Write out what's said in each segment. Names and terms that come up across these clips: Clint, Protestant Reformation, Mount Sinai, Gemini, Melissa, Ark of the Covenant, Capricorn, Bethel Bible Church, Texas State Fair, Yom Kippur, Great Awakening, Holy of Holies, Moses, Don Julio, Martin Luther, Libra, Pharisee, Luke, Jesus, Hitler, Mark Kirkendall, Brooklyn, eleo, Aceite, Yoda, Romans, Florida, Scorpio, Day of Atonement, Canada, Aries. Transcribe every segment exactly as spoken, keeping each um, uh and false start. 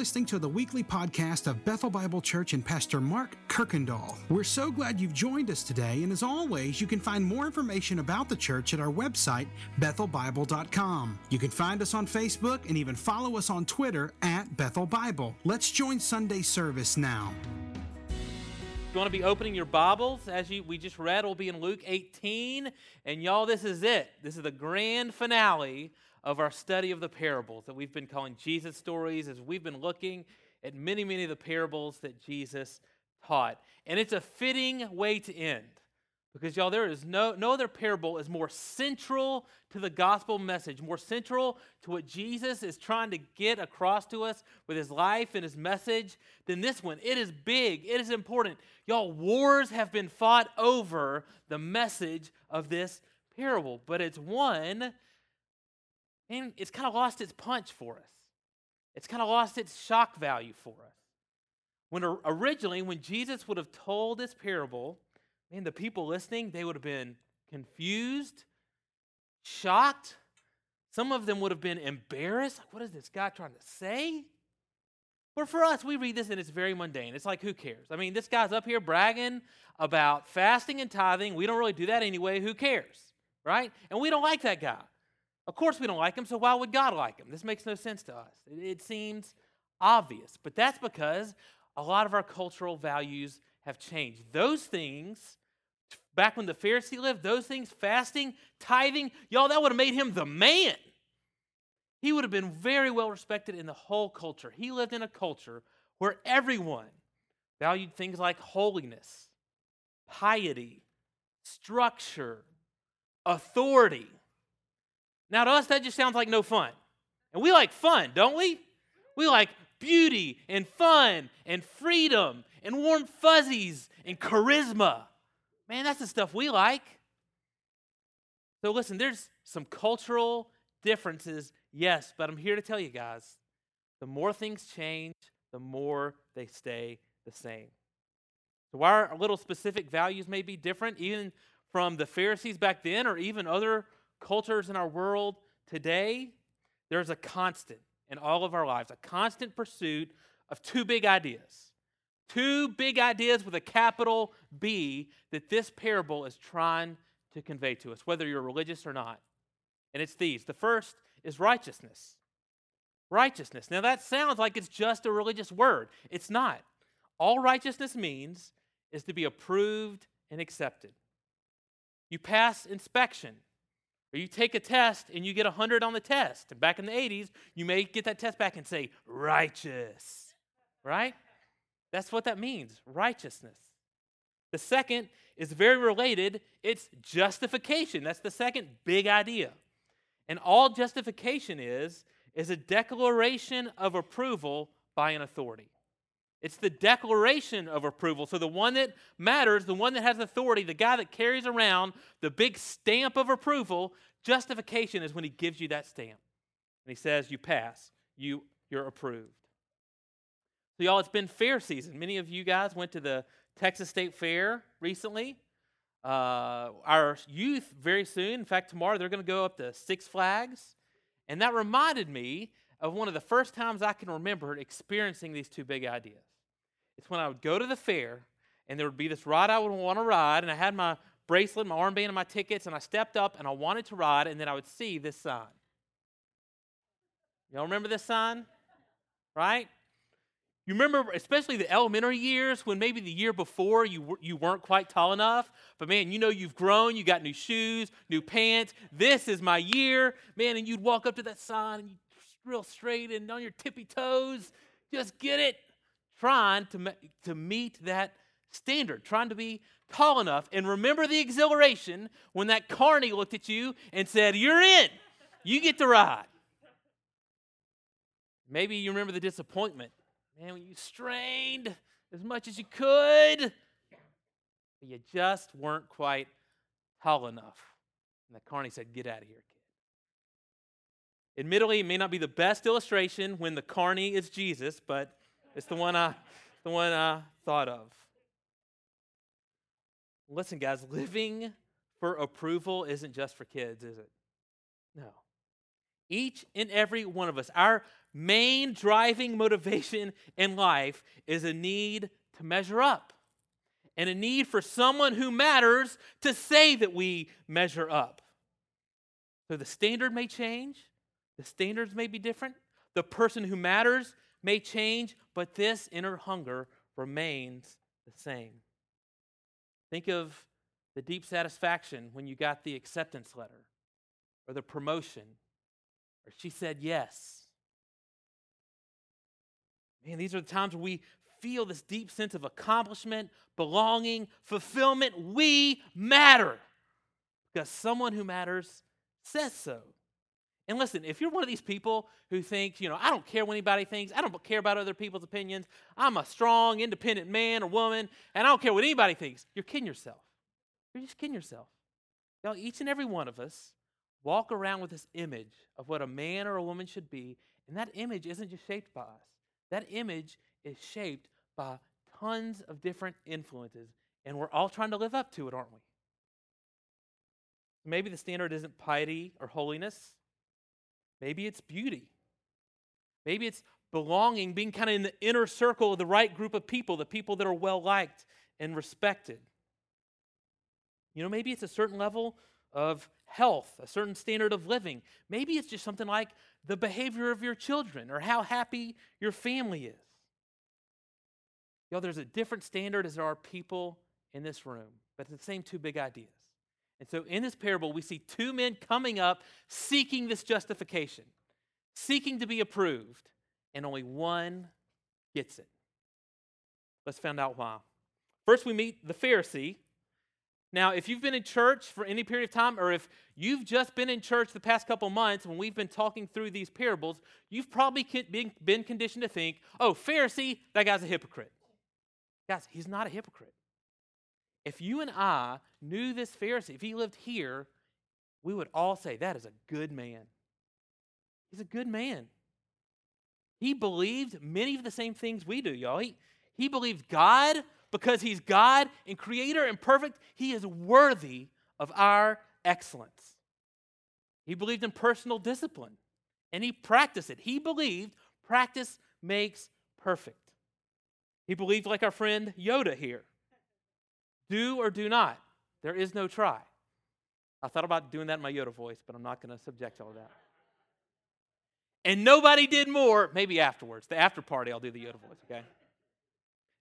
listening to the weekly podcast of Bethel Bible Church and Pastor Mark Kirkendall. We're so glad you've joined us today, and as always, you can find more information about the church at our website, bethel bible dot com. You can find us on Facebook and even follow us on Twitter at Bethel Bible. Let's join Sunday service now. You want to be opening your Bibles, as you we just read, we'll be in Luke eighteen, and y'all, this is it. This is the grand finale of our study of the parables that we've been calling Jesus Stories, as we've been looking at many, many of the parables that Jesus taught. And it's a fitting way to end, because y'all, there is no, no other parable is more central to the gospel message, more central to what Jesus is trying to get across to us with his life and his message than this one. It is big. It is important. Y'all, wars have been fought over the message of this parable, but it's one, and it's kind of lost its punch for us. It's kind of lost its shock value for us. When originally, when Jesus would have told this parable, man, the people listening, they would have been confused, shocked. Some of them would have been embarrassed. Like, what is this guy trying to say? But for us, we read this and it's very mundane. It's like, who cares? I mean, this guy's up here bragging about fasting and tithing. We don't really do that anyway. Who cares, right? And we don't like that guy. Of course we don't like him, so why would God like him? This makes no sense to us. It, it seems obvious, but that's because a lot of our cultural values have changed. Those things, back when the Pharisee lived, those things, fasting, tithing, y'all, that would have made him the man. He would have been very well respected in the whole culture. He lived in a culture where everyone valued things like holiness, piety, structure, authority. Now to us, that just sounds like no fun. And we like fun, don't we? We like beauty and fun and freedom and warm fuzzies and charisma. Man, that's the stuff we like. So listen, there's some cultural differences, yes, but I'm here to tell you guys, the more things change, the more they stay the same. So while our little specific values may be different, even from the Pharisees back then or even other cultures in our world today, there's a constant in all of our lives, a constant pursuit of two big ideas. Two big ideas with a capital B that this parable is trying to convey to us, whether you're religious or not. And it's these. The first is righteousness. Righteousness. Now that sounds like it's just a religious word. It's not. All righteousness means is to be approved and accepted. You pass inspection, or you take a test and you get one hundred on the test. And back in the eighties, you may get that test back and say, righteous, right? That's what that means, righteousness. The second is very related. It's justification. That's the second big idea. And all justification is, is a declaration of approval by an authority. It's the declaration of approval. So the one that matters, the one that has authority, the guy that carries around the big stamp of approval, justification is when he gives you that stamp. And he says, you pass, you, you're approved. So y'all, it's been fair season. Many of you guys went to the Texas State Fair recently. Uh, our youth very soon, in fact, tomorrow, they're going to go up to Six Flags. And that reminded me of one of the first times I can remember experiencing these two big ideas. It's when I would go to the fair, and there would be this ride I would want to ride, and I had my bracelet, my armband, and my tickets, and I stepped up, and I wanted to ride, and then I would see this sign. Y'all remember this sign? Right? You remember, especially the elementary years, when maybe the year before you you weren't quite tall enough, but man, you know you've grown, you got new shoes, new pants, this is my year, man, and you'd walk up to that sign, and you'd real straight and on your tippy toes, just get it, trying to, to meet that standard, trying to be tall enough, and remember the exhilaration when that carny looked at you and said, you're in, you get to ride. Maybe you remember the disappointment. And when you strained as much as you could, but you just weren't quite tall enough. And the carny said, get out of here, kid. Admittedly, it may not be the best illustration when the carny is Jesus, but it's the one I, the one I thought of. Listen, guys, living for approval isn't just for kids, is it? No. Each and every one of us, our main driving motivation in life is a need to measure up and a need for someone who matters to say that we measure up. So the standard may change. The standards may be different. The person who matters may change, but this inner hunger remains the same. Think of the deep satisfaction when you got the acceptance letter or the promotion or she said yes. Man, these are the times where we feel this deep sense of accomplishment, belonging, fulfillment. We matter because someone who matters says so. And listen, if you're one of these people who thinks, you know, I don't care what anybody thinks, I don't care about other people's opinions, I'm a strong, independent man or woman, and I don't care what anybody thinks, you're kidding yourself. You're just kidding yourself. Y'all, each and every one of us walk around with this image of what a man or a woman should be, and that image isn't just shaped by us. That image is shaped by tons of different influences, and we're all trying to live up to it, aren't we? Maybe the standard isn't piety or holiness. Maybe it's beauty. Maybe it's belonging, being kind of in the inner circle of the right group of people, the people that are well-liked and respected. You know, maybe it's a certain level of health, a certain standard of living. Maybe it's just something like the behavior of your children or how happy your family is. You know, there's a different standard as there are people in this room, but it's the same two big ideas. And so in this parable, we see two men coming up seeking this justification, seeking to be approved, and only one gets it. Let's find out why. First, we meet the Pharisee. Now, if you've been in church for any period of time, or if you've just been in church the past couple months when we've been talking through these parables, you've probably been conditioned to think, oh, Pharisee, that guy's a hypocrite. Guys, he's not a hypocrite. If you and I knew this Pharisee, if he lived here, we would all say, that is a good man. He's a good man. He believed many of the same things we do, y'all. He, he believed God because he's God and creator and perfect. He is worthy of our excellence. He believed in personal discipline, and he practiced it. He believed practice makes perfect. He believed like our friend Yoda here. Do or do not. There is no try. I thought about doing that in my Yoda voice, but I'm not going to subject all of that. And nobody did more, maybe afterwards, the after party, I'll do the Yoda voice, okay?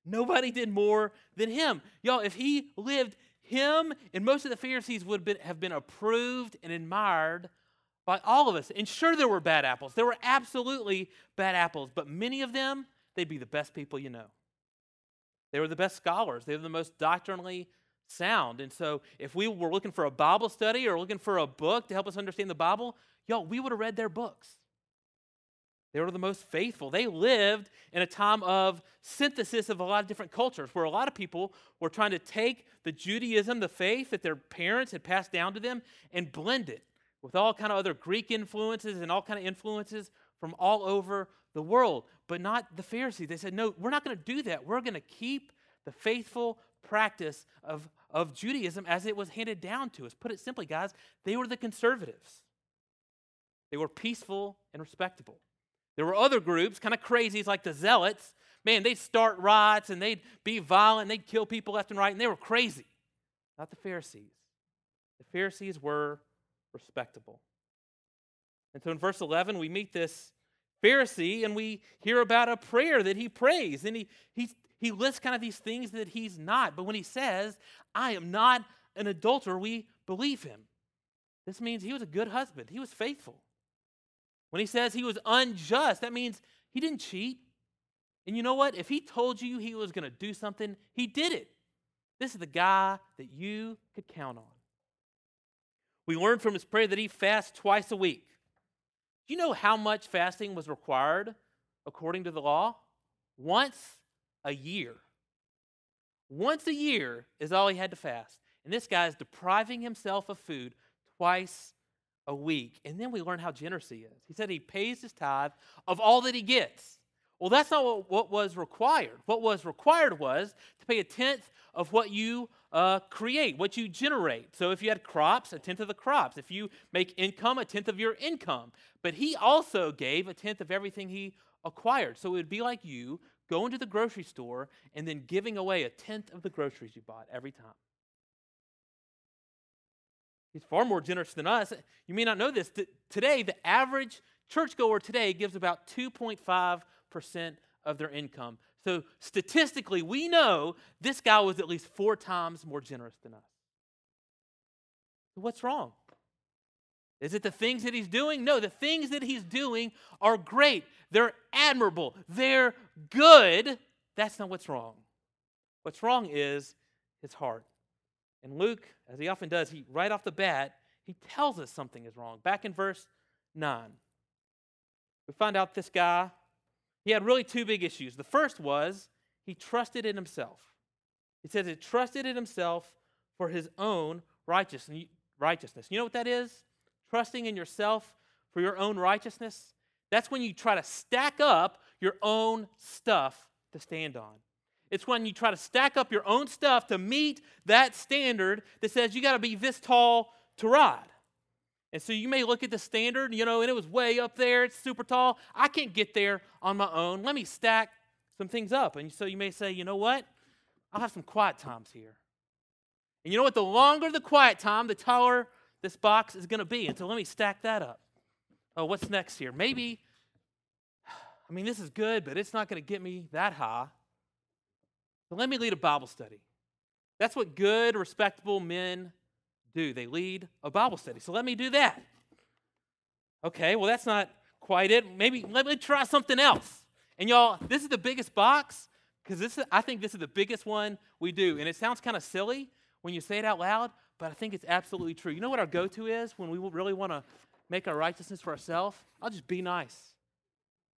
Nobody did more than him. Y'all, if he lived, him and most of the Pharisees would have been, have been approved and admired by all of us. And sure, there were bad apples. There were absolutely bad apples, but many of them, they'd be the best people you know. They were the best scholars. They were the most doctrinally sound. And so if we were looking for a Bible study or looking for a book to help us understand the Bible, y'all, we would have read their books. They were the most faithful. They lived in a time of synthesis of a lot of different cultures where a lot of people were trying to take the Judaism, the faith that their parents had passed down to them, and blend it with all kind of other Greek influences and all kind of influences from all over the world, but not the Pharisees. They said, no, we're not going to do that. We're going to keep the faithful practice of, of Judaism as it was handed down to us. Put it simply, guys, they were the conservatives. They were peaceful and respectable. There were other groups, kind of crazies like the Zealots. Man, they'd start riots and they'd be violent. And they'd kill people left and right, and they were crazy. Not the Pharisees. The Pharisees were respectable. And so in verse eleven, we meet this Pharisee, and we hear about a prayer that he prays, and he he he lists kind of these things that he's not. But when he says, I am not an adulterer, we believe him. This means he was a good husband. He was faithful. When he says he was unjust, that means he didn't cheat. And you know what? If he told you he was going to do something, he did it. This is the guy that you could count on. We learned from his prayer that he fasts twice a week. Do you know how much fasting was required according to the law? Once a year. Once a year is all he had to fast. And this guy is depriving himself of food twice a week. And then we learn how generous he is. He said he pays his tithe of all that he gets. Well, that's not what, what was required. What was required was to pay a tenth of what you uh, create, what you generate. So if you had crops, a tenth of the crops. If you make income, a tenth of your income. But he also gave a tenth of everything he acquired. So it would be like you going to the grocery store and then giving away a tenth of the groceries you bought every time. He's far more generous than us. You may not know this. T- today, the average churchgoer today gives about two point five percent of their income. So statistically, we know this guy was at least four times more generous than us. What's wrong? Is it the things that he's doing? No, the things that he's doing are great. They're admirable. They're good. That's not what's wrong. What's wrong is his heart. And Luke, as he often does, he right off the bat, he tells us something is wrong. Back in verse nine, we find out this guy, he had really two big issues. The first was he trusted in himself. He says he trusted in himself for his own righteousness. You know what that is? Trusting in yourself for your own righteousness. That's when you try to stack up your own stuff to stand on. It's when you try to stack up your own stuff to meet that standard that says you got to be this tall to ride. And so you may look at the standard, you know, and it was way up there. It's super tall. I can't get there on my own. Let me stack some things up. And so you may say, you know what? I'll have some quiet times here. And you know what? The longer the quiet time, the taller this box is going to be. And so let me stack that up. Oh, what's next here? Maybe, I mean, this is good, but it's not going to get me that high. But let me lead a Bible study. That's what good, respectable men do. They lead a Bible study. So let me do that. Okay, well, that's not quite it. Maybe let me try something else. And y'all, this is the biggest box, because this is, I think this is the biggest one we do. And it sounds kind of silly when you say it out loud, but I think it's absolutely true. You know what our go-to is when we really want to make our righteousness for ourselves? I'll just be nice,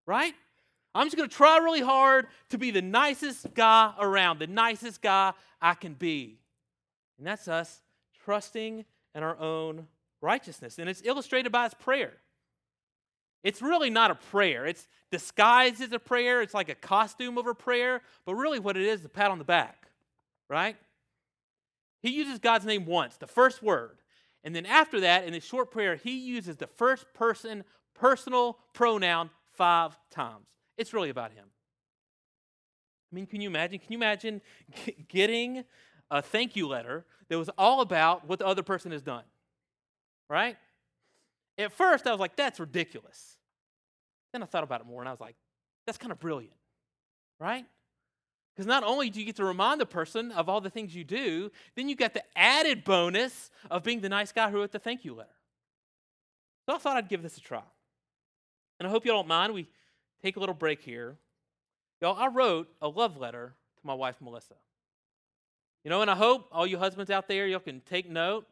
right? I'm just going to try really hard to be the nicest guy around, the nicest guy I can be. And that's us trusting in our own righteousness. And it's illustrated by his prayer. It's really not a prayer. It's disguised as a prayer. It's like a costume of a prayer. But really what it is is a pat on the back, right? He uses God's name once, the first word. And then after that, in his short prayer, he uses the first person personal pronoun five times. It's really about him. I mean, can you imagine? Can you imagine g- getting a thank you letter that was all about what the other person has done, right? At first, I was like, that's ridiculous. Then I thought about it more, and I was like, that's kind of brilliant, right? Because not only do you get to remind the person of all the things you do, then you got the added bonus of being the nice guy who wrote the thank you letter. So I thought I'd give this a try. And I hope you don't mind. We take a little break here. Y'all, I wrote a love letter to my wife, Melissa. You know, and I hope all you husbands out there, y'all can take note,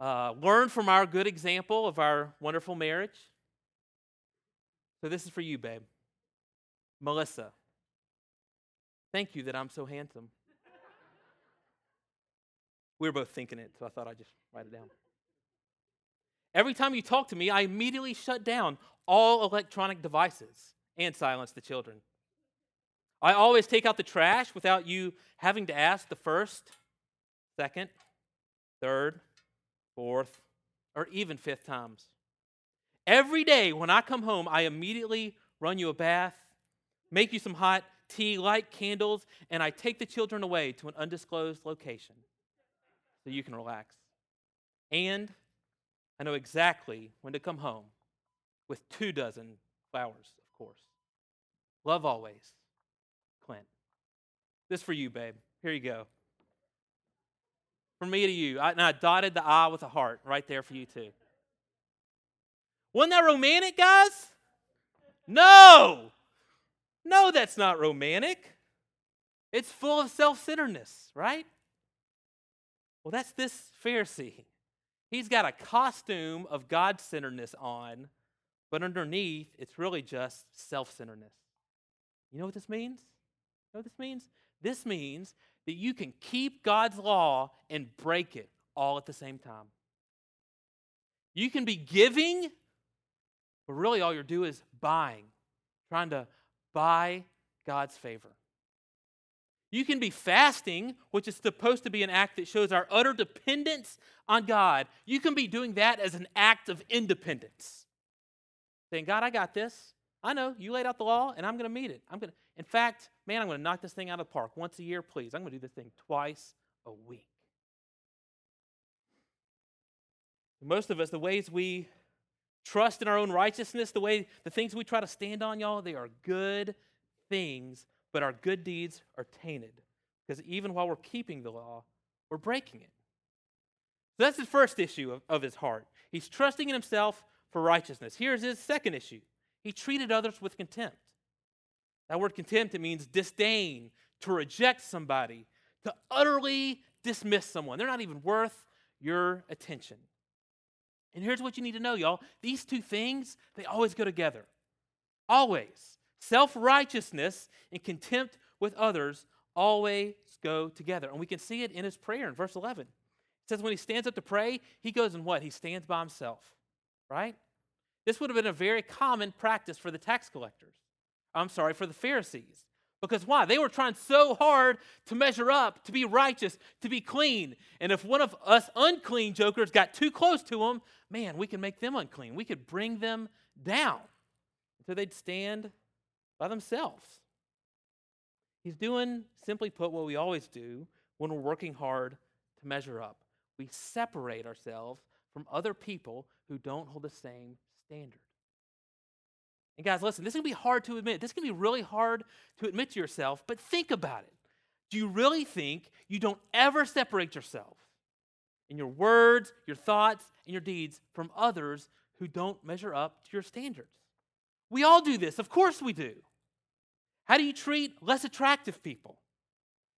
uh, learn from our good example of our wonderful marriage. So this is for you, babe. Melissa, thank you that I'm so handsome. We were both thinking it, so I thought I'd just write it down. Every time you talk to me, I immediately shut down all electronic devices and silence the children. I always take out the trash without you having to ask the first, second, third, fourth, or even fifth times. Every day when I come home, I immediately run you a bath, make you some hot tea, light candles, and I take the children away to an undisclosed location so you can relax. And I know exactly when to come home with two dozen flowers, of course. Love always, Clint. This for you, babe. Here you go. From me to you. I, and I dotted the I with a heart right there for you, too. Wasn't that romantic, guys? No! No, that's not romantic. It's full of self-centeredness, right? Well, that's this Pharisee. He's got a costume of God-centeredness on, but underneath, it's really just self-centeredness. You know what this means? You know what this means? This means that you can keep God's law and break it all at the same time. You can be giving, but really all you're doing is buying, trying to buy God's favor. You can be fasting, which is supposed to be an act that shows our utter dependence on God. You can be doing that as an act of independence. Saying, God, I got this. I know, you laid out the law, and I'm going to meet it. I'm going to, in fact, man, I'm going to knock this thing out of the park once a year, please. I'm going to do this thing twice a week. Most of us, the ways we trust in our own righteousness, the way the things we try to stand on, y'all, they are good things, but our good deeds are tainted. Because even while we're keeping the law, we're breaking it. So that's the first issue of, of his heart. He's trusting in himself for righteousness. Here's his second issue. He treated others with contempt. That word contempt, it means disdain, to reject somebody, to utterly dismiss someone. They're not even worth your attention. And here's what you need to know, y'all. These two things, they always go together. Always. Self-righteousness and contempt with others always go together. And we can see it in his prayer in verse eleven. It says when he stands up to pray, he goes and what? He stands by himself, right? This would have been a very common practice for the tax collectors. I'm sorry, for the Pharisees. Because why? They were trying so hard to measure up, to be righteous, to be clean. And if one of us unclean jokers got too close to them, man, we can make them unclean. We could bring them down. So they'd stand by themselves. He's doing, simply put, what we always do when we're working hard to measure up. We separate ourselves from other people who don't hold the same standard. And guys, listen, this can be hard to admit. This can be really hard to admit to yourself, but think about it. Do you really think you don't ever separate yourself in your words, your thoughts, and your deeds from others who don't measure up to your standards? We all do this. Of course we do. How do you treat less attractive people?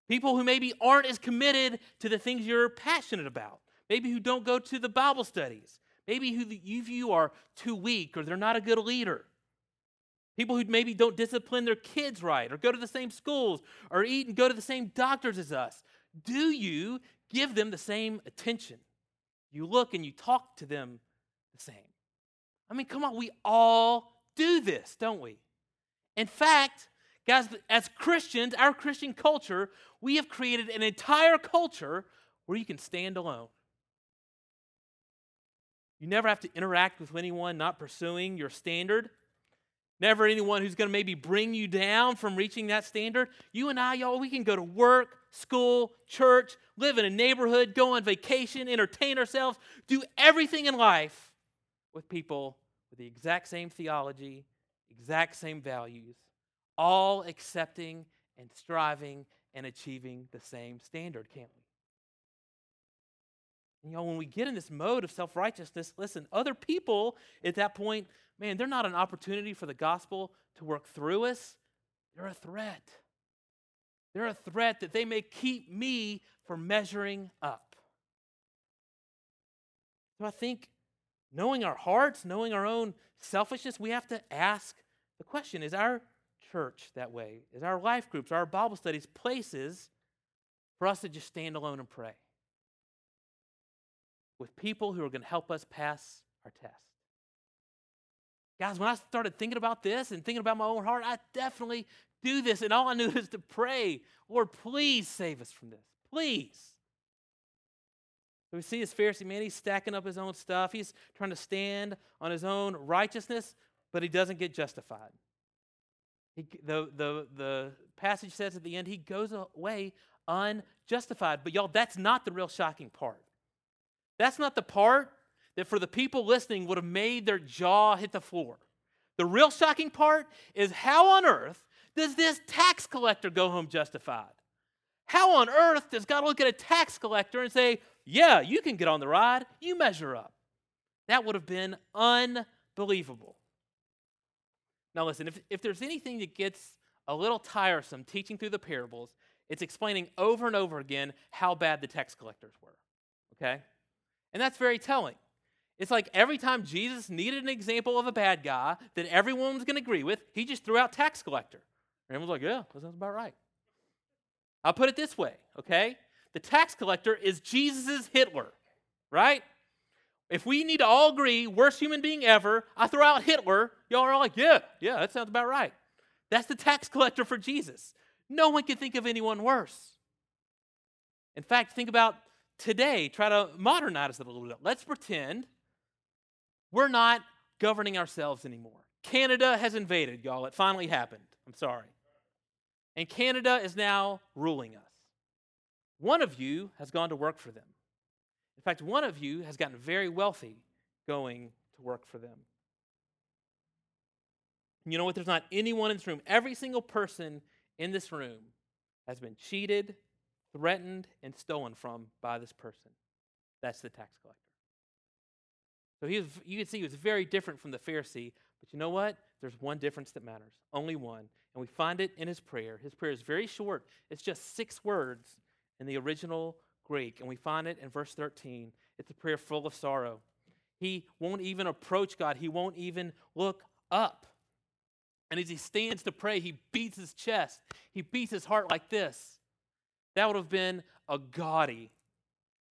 People who maybe aren't as committed to the things you're passionate about, maybe who don't go to the Bible studies, maybe who you view are too weak or they're not a good leader. People who maybe don't discipline their kids right or go to the same schools or eat and go to the same doctors as us. Do you give them the same attention? You look and you talk to them the same. I mean, come on, we all do this, don't we? In fact, guys, as Christians, our Christian culture, we have created an entire culture where you can stand alone. You never have to interact with anyone not pursuing your standard. Never anyone who's going to maybe bring you down from reaching that standard. You and I, y'all, we can go to work, school, church, live in a neighborhood, go on vacation, entertain ourselves, do everything in life with people with the exact same theology, exact same values, all accepting and striving and achieving the same standard, can't we? You know, when we get in this mode of self-righteousness, listen, other people at that point, man, they're not an opportunity for the gospel to work through us. They're a threat. They're a threat that they may keep me from measuring up. So I think knowing our hearts, knowing our own selfishness, we have to ask the question, is our church that way? Is our life groups, our Bible studies places for us to just stand alone and pray? With people who are going to help us pass our test. Guys, when I started thinking about this and thinking about my own heart, I definitely do this. And all I knew was to pray, Lord, please save us from this. Please. So we see this Pharisee man, he's stacking up his own stuff. He's trying to stand on his own righteousness, but he doesn't get justified. He, the, the, the passage says at the end, he goes away unjustified. But y'all, that's not the real shocking part. That's not the part that for the people listening would have made their jaw hit the floor. The real shocking part is how on earth does this tax collector go home justified? How on earth does God look at a tax collector and say, yeah, you can get on the ride, you measure up? That would have been unbelievable. Now listen, if, if there's anything that gets a little tiresome teaching through the parables, it's explaining over and over again how bad the tax collectors were, okay? And that's very telling. It's like every time Jesus needed an example of a bad guy that everyone was going to agree with, he just threw out tax collector. And everyone's like, yeah, that sounds about right. I'll put it this way, okay? The tax collector is Jesus' Hitler, right? If we need to all agree, worst human being ever, I throw out Hitler, y'all are all like, yeah, yeah, that sounds about right. That's the tax collector for Jesus. No one could think of anyone worse. In fact, think about today. Try to modernize it a little bit. Let's pretend we're not governing ourselves anymore. Canada has invaded, y'all. It finally happened. I'm sorry. And Canada is now ruling us. One of you has gone to work for them. In fact, one of you has gotten very wealthy going to work for them. You know what? There's not anyone in this room. Every single person in this room has been cheated, threatened, and stolen from by this person. That's the tax collector. So he was, you can see he was very different from the Pharisee, but you know what? There's one difference that matters, only one, and we find it in his prayer. His prayer is very short. It's just six words in the original Greek, and we find it in verse thirteen. It's a prayer full of sorrow. He won't even approach God. He won't even look up. And as he stands to pray, he beats his chest. He beats his heart like this. That would have been a gaudy,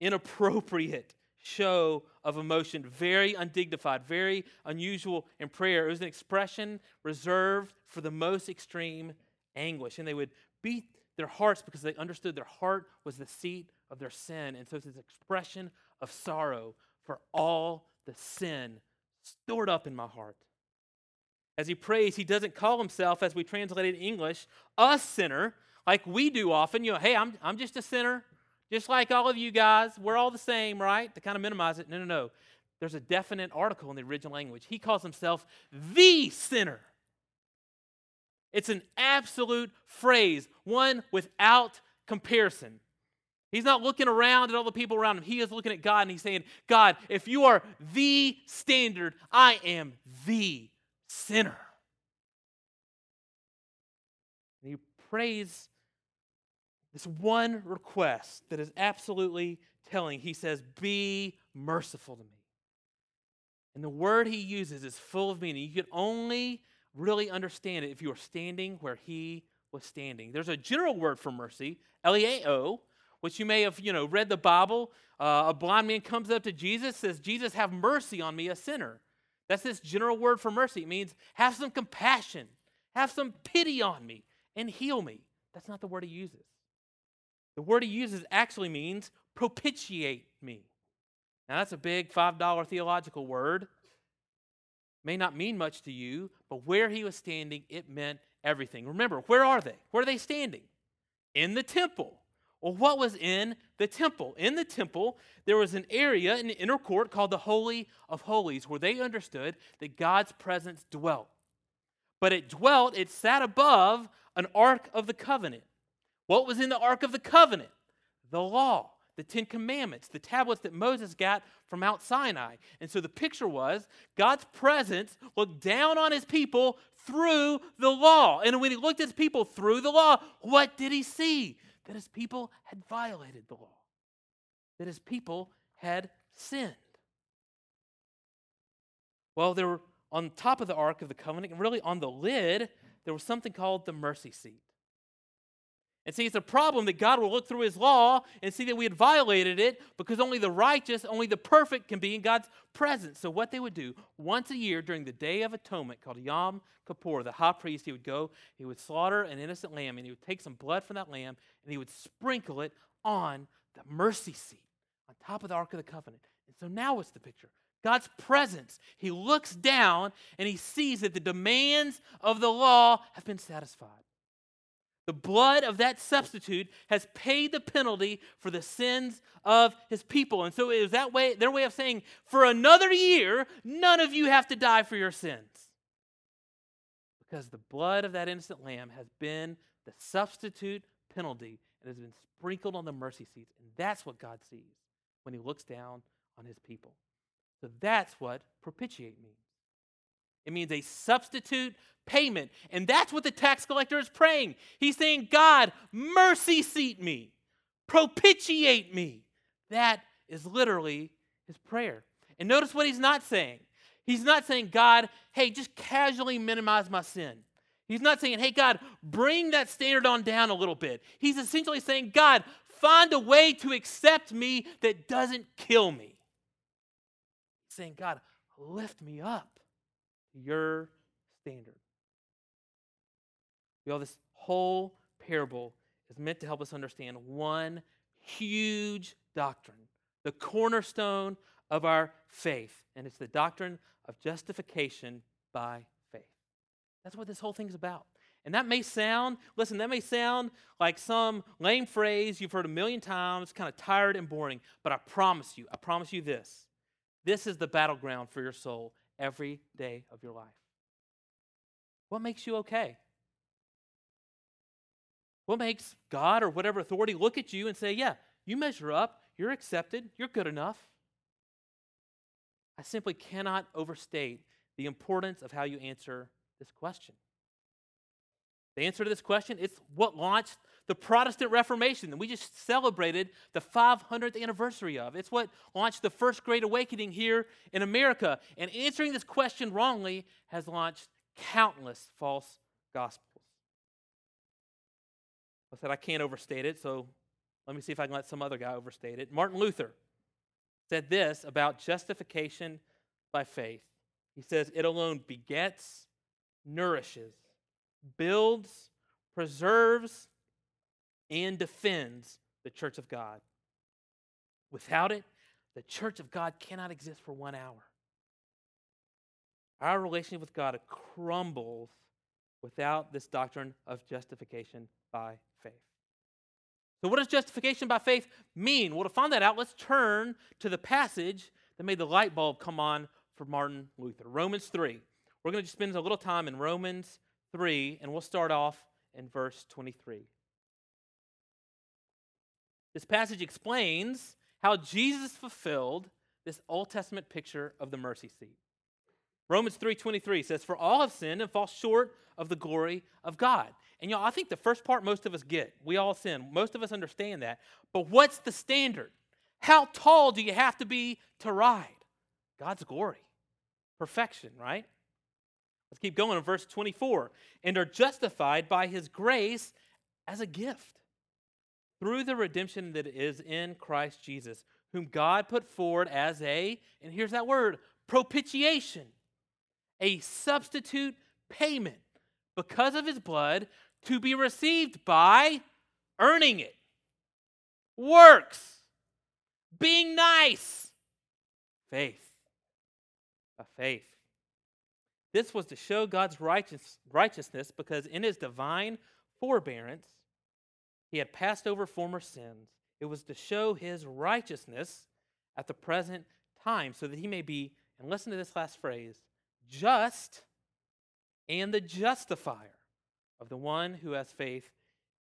inappropriate show of emotion, very undignified, very unusual in prayer. It was an expression reserved for the most extreme anguish. And they would beat their hearts because they understood their heart was the seat of their sin. And so it's an expression of sorrow for all the sin stored up in my heart. As he prays, he doesn't call himself, as we translate it in English, a sinner, like we do often. You know, hey, I'm I'm just a sinner, just like all of you guys. We're all the same, right? To kind of minimize it. No, no, no. There's a definite article in the original language. He calls himself the sinner. It's an absolute phrase, one without comparison. He's not looking around at all the people around him. He is looking at God, and he's saying, God, if you are the standard, I am the sinner. And he prays this one request that is absolutely telling. He says, be merciful to me. And the word he uses is full of meaning. You can only really understand it if you are standing where he was standing. There's a general word for mercy, eleo, which you may have, you know, read the Bible. Uh, a blind man comes up to Jesus, says, Jesus, have mercy on me, a sinner. That's this general word for mercy. It means have some compassion, have some pity on me, and heal me. That's not the word he uses. The word he uses actually means propitiate me. Now, that's a big five dollar theological word. May not mean much to you, but where he was standing, it meant everything. Remember, where are they? Where are they standing? In the temple. Well, what was in the temple? In the temple, there was an area in the inner court called the Holy of Holies, where they understood that God's presence dwelt. But it dwelt, it sat above an Ark of the Covenant. What was in the Ark of the Covenant? The law, the Ten Commandments, the tablets that Moses got from Mount Sinai. And so the picture was God's presence looked down on his people through the law. And when he looked at his people through the law, what did he see? That his people had violated the law, that his people had sinned. Well, there were, on top of the Ark of the Covenant, and really on the lid, there was something called the mercy seat. And see, it's a problem that God will look through his law and see that we had violated it, because only the righteous, only the perfect can be in God's presence. So what they would do, once a year during the Day of Atonement called Yom Kippur, the high priest, he would go, he would slaughter an innocent lamb, and he would take some blood from that lamb, and he would sprinkle it on the mercy seat, on top of the Ark of the Covenant. And so now what's the picture? God's presence. He looks down, and he sees that the demands of the law have been satisfied. The blood of that substitute has paid the penalty for the sins of his people. And so it was that way, their way of saying, for another year, none of you have to die for your sins. Because the blood of that innocent lamb has been the substitute penalty and has been sprinkled on the mercy seats. And that's what God sees when he looks down on his people. So that's what propitiate means. It means a substitute payment. And that's what the tax collector is praying. He's saying, God, mercy seat me. Propitiate me. That is literally his prayer. And notice what he's not saying. He's not saying, God, hey, just casually minimize my sin. He's not saying, hey, God, bring that standard on down a little bit. He's essentially saying, God, find a way to accept me that doesn't kill me. He's saying, God, lift me up. Your standard. You know, this whole parable is meant to help us understand one huge doctrine, the cornerstone of our faith, and it's the doctrine of justification by faith. That's what this whole thing's about. And that may sound, listen, that may sound like some lame phrase you've heard a million times, kind of tired and boring, but I promise you, I promise you this. This is the battleground for your soul every day of your life. What makes you okay? What makes God or whatever authority look at you and say, yeah, you measure up, you're accepted, you're good enough? I simply cannot overstate the importance of how you answer this question. The answer to this question, it's what launched the Protestant Reformation that we just celebrated the five hundredth anniversary of. It's what launched the first Great Awakening here in America. And answering this question wrongly has launched countless false gospels. I said I can't overstate it, so let me see if I can let some other guy overstate it. Martin Luther said this about justification by faith. He says, it alone begets, nourishes, builds, preserves, and defends the church of God. Without it, the church of God cannot exist for one hour. Our relationship with God crumbles without this doctrine of justification by faith. So what does justification by faith mean? Well, to find that out, let's turn to the passage that made the light bulb come on for Martin Luther, Romans three. We're going to spend a little time in Romans three, and we'll start off in verse twenty-three. This passage explains how Jesus fulfilled this Old Testament picture of the mercy seat. Romans three twenty-three says, for all have sinned and fall short of the glory of God. And y'all, I think the first part most of us get. We all sin. Most of us understand that. But what's the standard? How tall do you have to be to ride? God's glory. Perfection, right? Let's keep going in verse twenty-four. And are justified by his grace as a gift through the redemption that is in Christ Jesus, whom God put forward as a, and here's that word, propitiation, a substitute payment because of his blood to be received by earning it, works, being nice, faith, a faith. This was to show God's righteous, righteousness because in his divine forbearance, he had passed over former sins. It was to show his righteousness at the present time so that he may be, and listen to this last phrase, just and the justifier of the one who has faith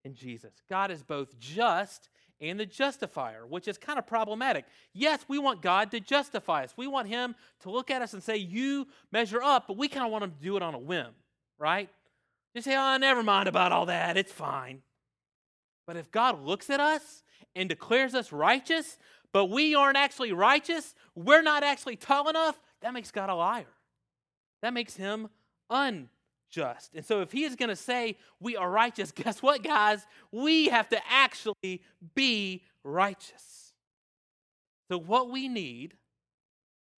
in Jesus. God is both just and the justifier, which is kind of problematic. Yes, we want God to justify us. We want him to look at us and say, you measure up, but we kind of want him to do it on a whim, right? Just say, oh, never mind about all that. It's fine. But if God looks at us and declares us righteous, but we aren't actually righteous, we're not actually tall enough, that makes God a liar. That makes him unjust. And so if he is going to say we are righteous, guess what, guys? We have to actually be righteous. So what we need,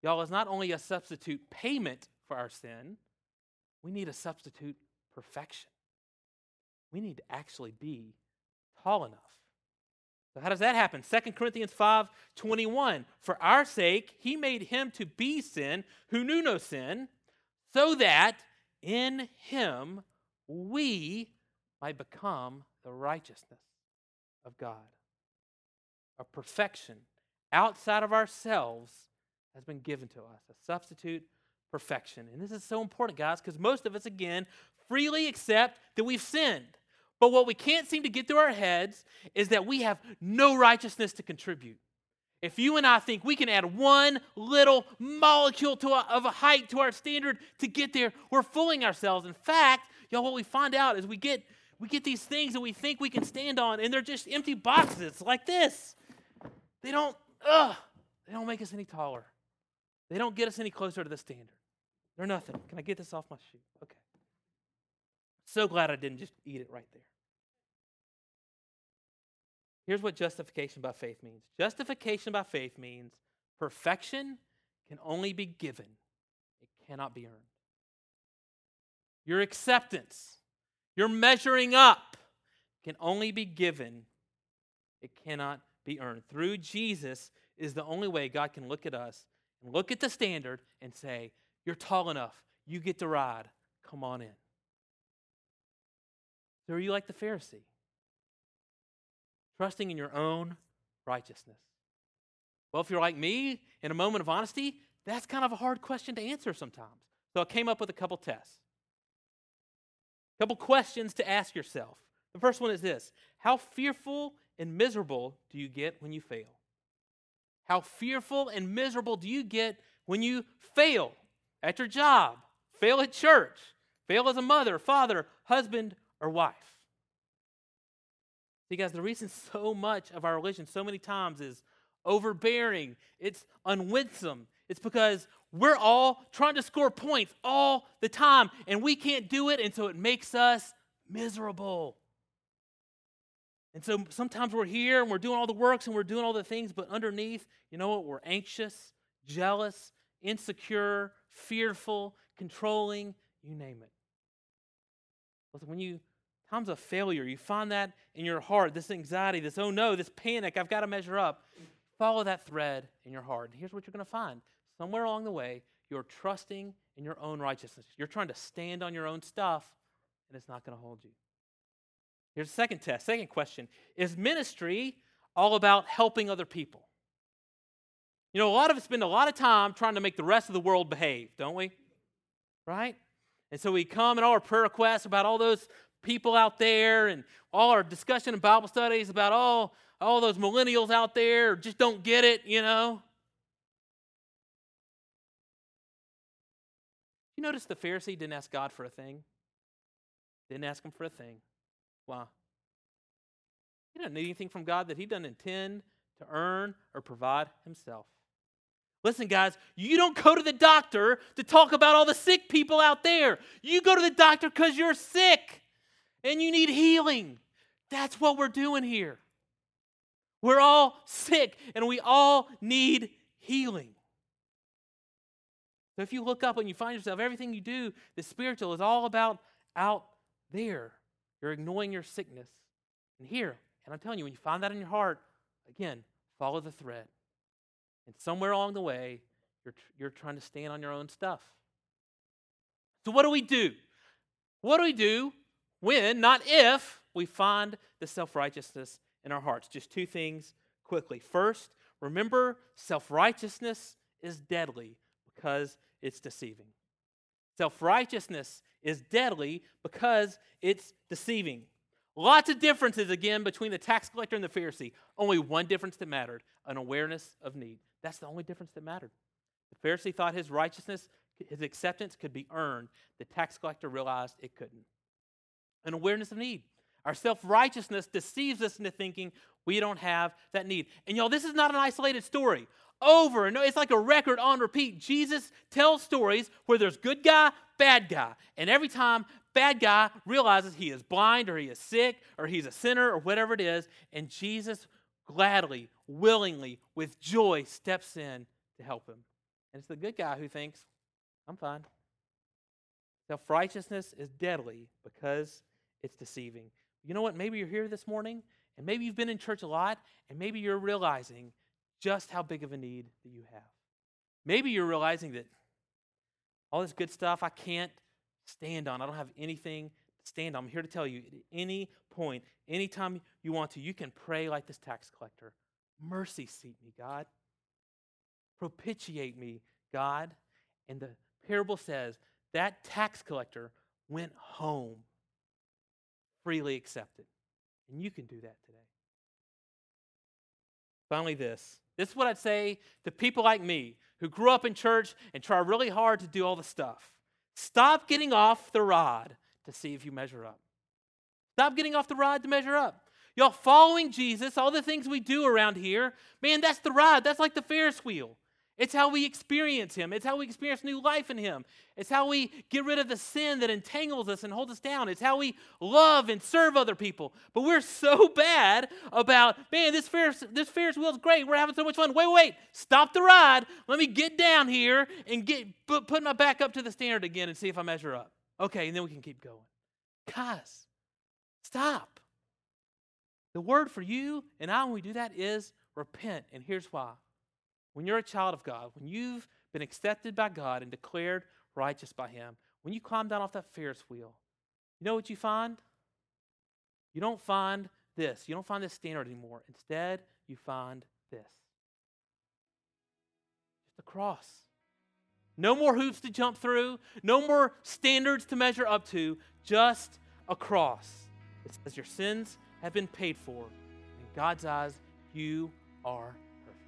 y'all, is not only a substitute payment for our sin, we need a substitute perfection. We need to actually be tall enough. So how does that happen? Second Corinthians five twenty-one, for our sake he made him to be sin who knew no sin, so that in him, we might become the righteousness of God. A perfection outside of ourselves has been given to us, a substitute perfection. And this is so important, guys, because most of us, again, freely accept that we've sinned. But what we can't seem to get through our heads is that we have no righteousness to contribute. If you and I think we can add one little molecule to a, of a height to our standard to get there, we're fooling ourselves. In fact, y'all, what we find out is we get we get these things that we think we can stand on, and they're just empty boxes like this. They don't, ugh, they don't make us any taller. They don't get us any closer to the standard. They're nothing. Can I get this off my shoe? Okay. So glad I didn't just eat it right there. Here's what justification by faith means. Justification by faith means perfection can only be given. It cannot be earned. Your acceptance, your measuring up can only be given. It cannot be earned. Through Jesus is the only way God can look at us and look at the standard and say, you're tall enough. You get to ride. Come on in. So are you like the Pharisee? Trusting in your own righteousness. Well, if you're like me, in a moment of honesty, that's kind of a hard question to answer sometimes. So I came up with a couple tests. A couple questions to ask yourself. The first one is this. How fearful and miserable do you get when you fail? How fearful and miserable do you get when you fail at your job, fail at church, fail as a mother, father, husband, or wife? See, guys, the reason so much of our religion so many times is overbearing, it's unwinsome, it's because we're all trying to score points all the time, and we can't do it, and so it makes us miserable. And so sometimes we're here, and we're doing all the works, and we're doing all the things, but underneath, you know what? We're anxious, jealous, insecure, fearful, controlling, you name it. Listen, when you times of failure, you find that in your heart, this anxiety, this oh no, this panic, I've got to measure up. Follow that thread in your heart. Here's what you're going to find. Somewhere along the way, you're trusting in your own righteousness. You're trying to stand on your own stuff, and it's not going to hold you. Here's the second test, second question. Is ministry all about helping other people? You know, a lot of us spend a lot of time trying to make the rest of the world behave, don't we? Right? And so we come and all our prayer requests about all those people out there and all our discussion and Bible studies about all, all those millennials out there just don't get it, you know. You notice the Pharisee didn't ask God for a thing? Didn't ask him for a thing. Why? He doesn't need anything from God that he doesn't intend to earn or provide himself. Listen, guys, you don't go to the doctor to talk about all the sick people out there. You go to the doctor because you're sick and you need healing. That's what we're doing here. We're all sick and we all need healing. So if you look up and you find yourself, everything you do, the spiritual is all about out there. You're ignoring your sickness. And here, and I'm telling you, when you find that in your heart, again, follow the thread. And somewhere along the way, you're, you're trying to stand on your own stuff. So what do we do? What do we do when, not if, we find the self-righteousness in our hearts? Just two things quickly. First, remember self-righteousness is deadly because it's deceiving. Self-righteousness is deadly because it's deceiving. Lots of differences, again, between the tax collector and the Pharisee. Only one difference that mattered, an awareness of need. That's the only difference that mattered. The Pharisee thought his righteousness, his acceptance could be earned. The tax collector realized it couldn't. An awareness of need. Our self-righteousness deceives us into thinking we don't have that need. And y'all, this is not an isolated story. Over and over, it's like a record on repeat. Jesus tells stories where there's good guy, bad guy. And every time, bad guy realizes he is blind or he is sick or he's a sinner or whatever it is. And Jesus gladly, willingly, with joy steps in to help him. And it's the good guy who thinks, I'm fine. Self-righteousness is deadly because it's deceiving. You know what? Maybe you're here this morning and maybe you've been in church a lot and maybe you're realizing just how big of a need that you have. Maybe you're realizing that all this good stuff I can't stand on. I don't have anything to stand on. I'm here to tell you, at any point, anytime you want to, you can pray like this tax collector. Mercy seat me, God. Propitiate me, God. And the parable says that tax collector went home freely accepted. And you can do that today. Finally, this. This is what I'd say to people like me who grew up in church and try really hard to do all the stuff. Stop getting off the rod to see if you measure up. Stop getting off the rod to measure up. Y'all, following Jesus, all the things we do around here, man, that's the rod. That's like the Ferris wheel. It's how we experience him. It's how we experience new life in him. It's how we get rid of the sin that entangles us and holds us down. It's how we love and serve other people. But we're so bad about, man, this Ferris, this Ferris wheel's great. We're having so much fun. Wait, wait, stop the ride. Let me get down here and get put my back up to the standard again and see if I measure up. Okay, and then we can keep going. Guys, stop. The word for you and I when we do that is repent. And here's why. When you're a child of God, when you've been accepted by God and declared righteous by him, when you climb down off that Ferris wheel, you know what you find? You don't find this. You don't find this standard anymore. Instead, you find this. The cross. No more hoops to jump through. No more standards to measure up to. Just a cross. It says your sins have been paid for. In God's eyes, you are perfect.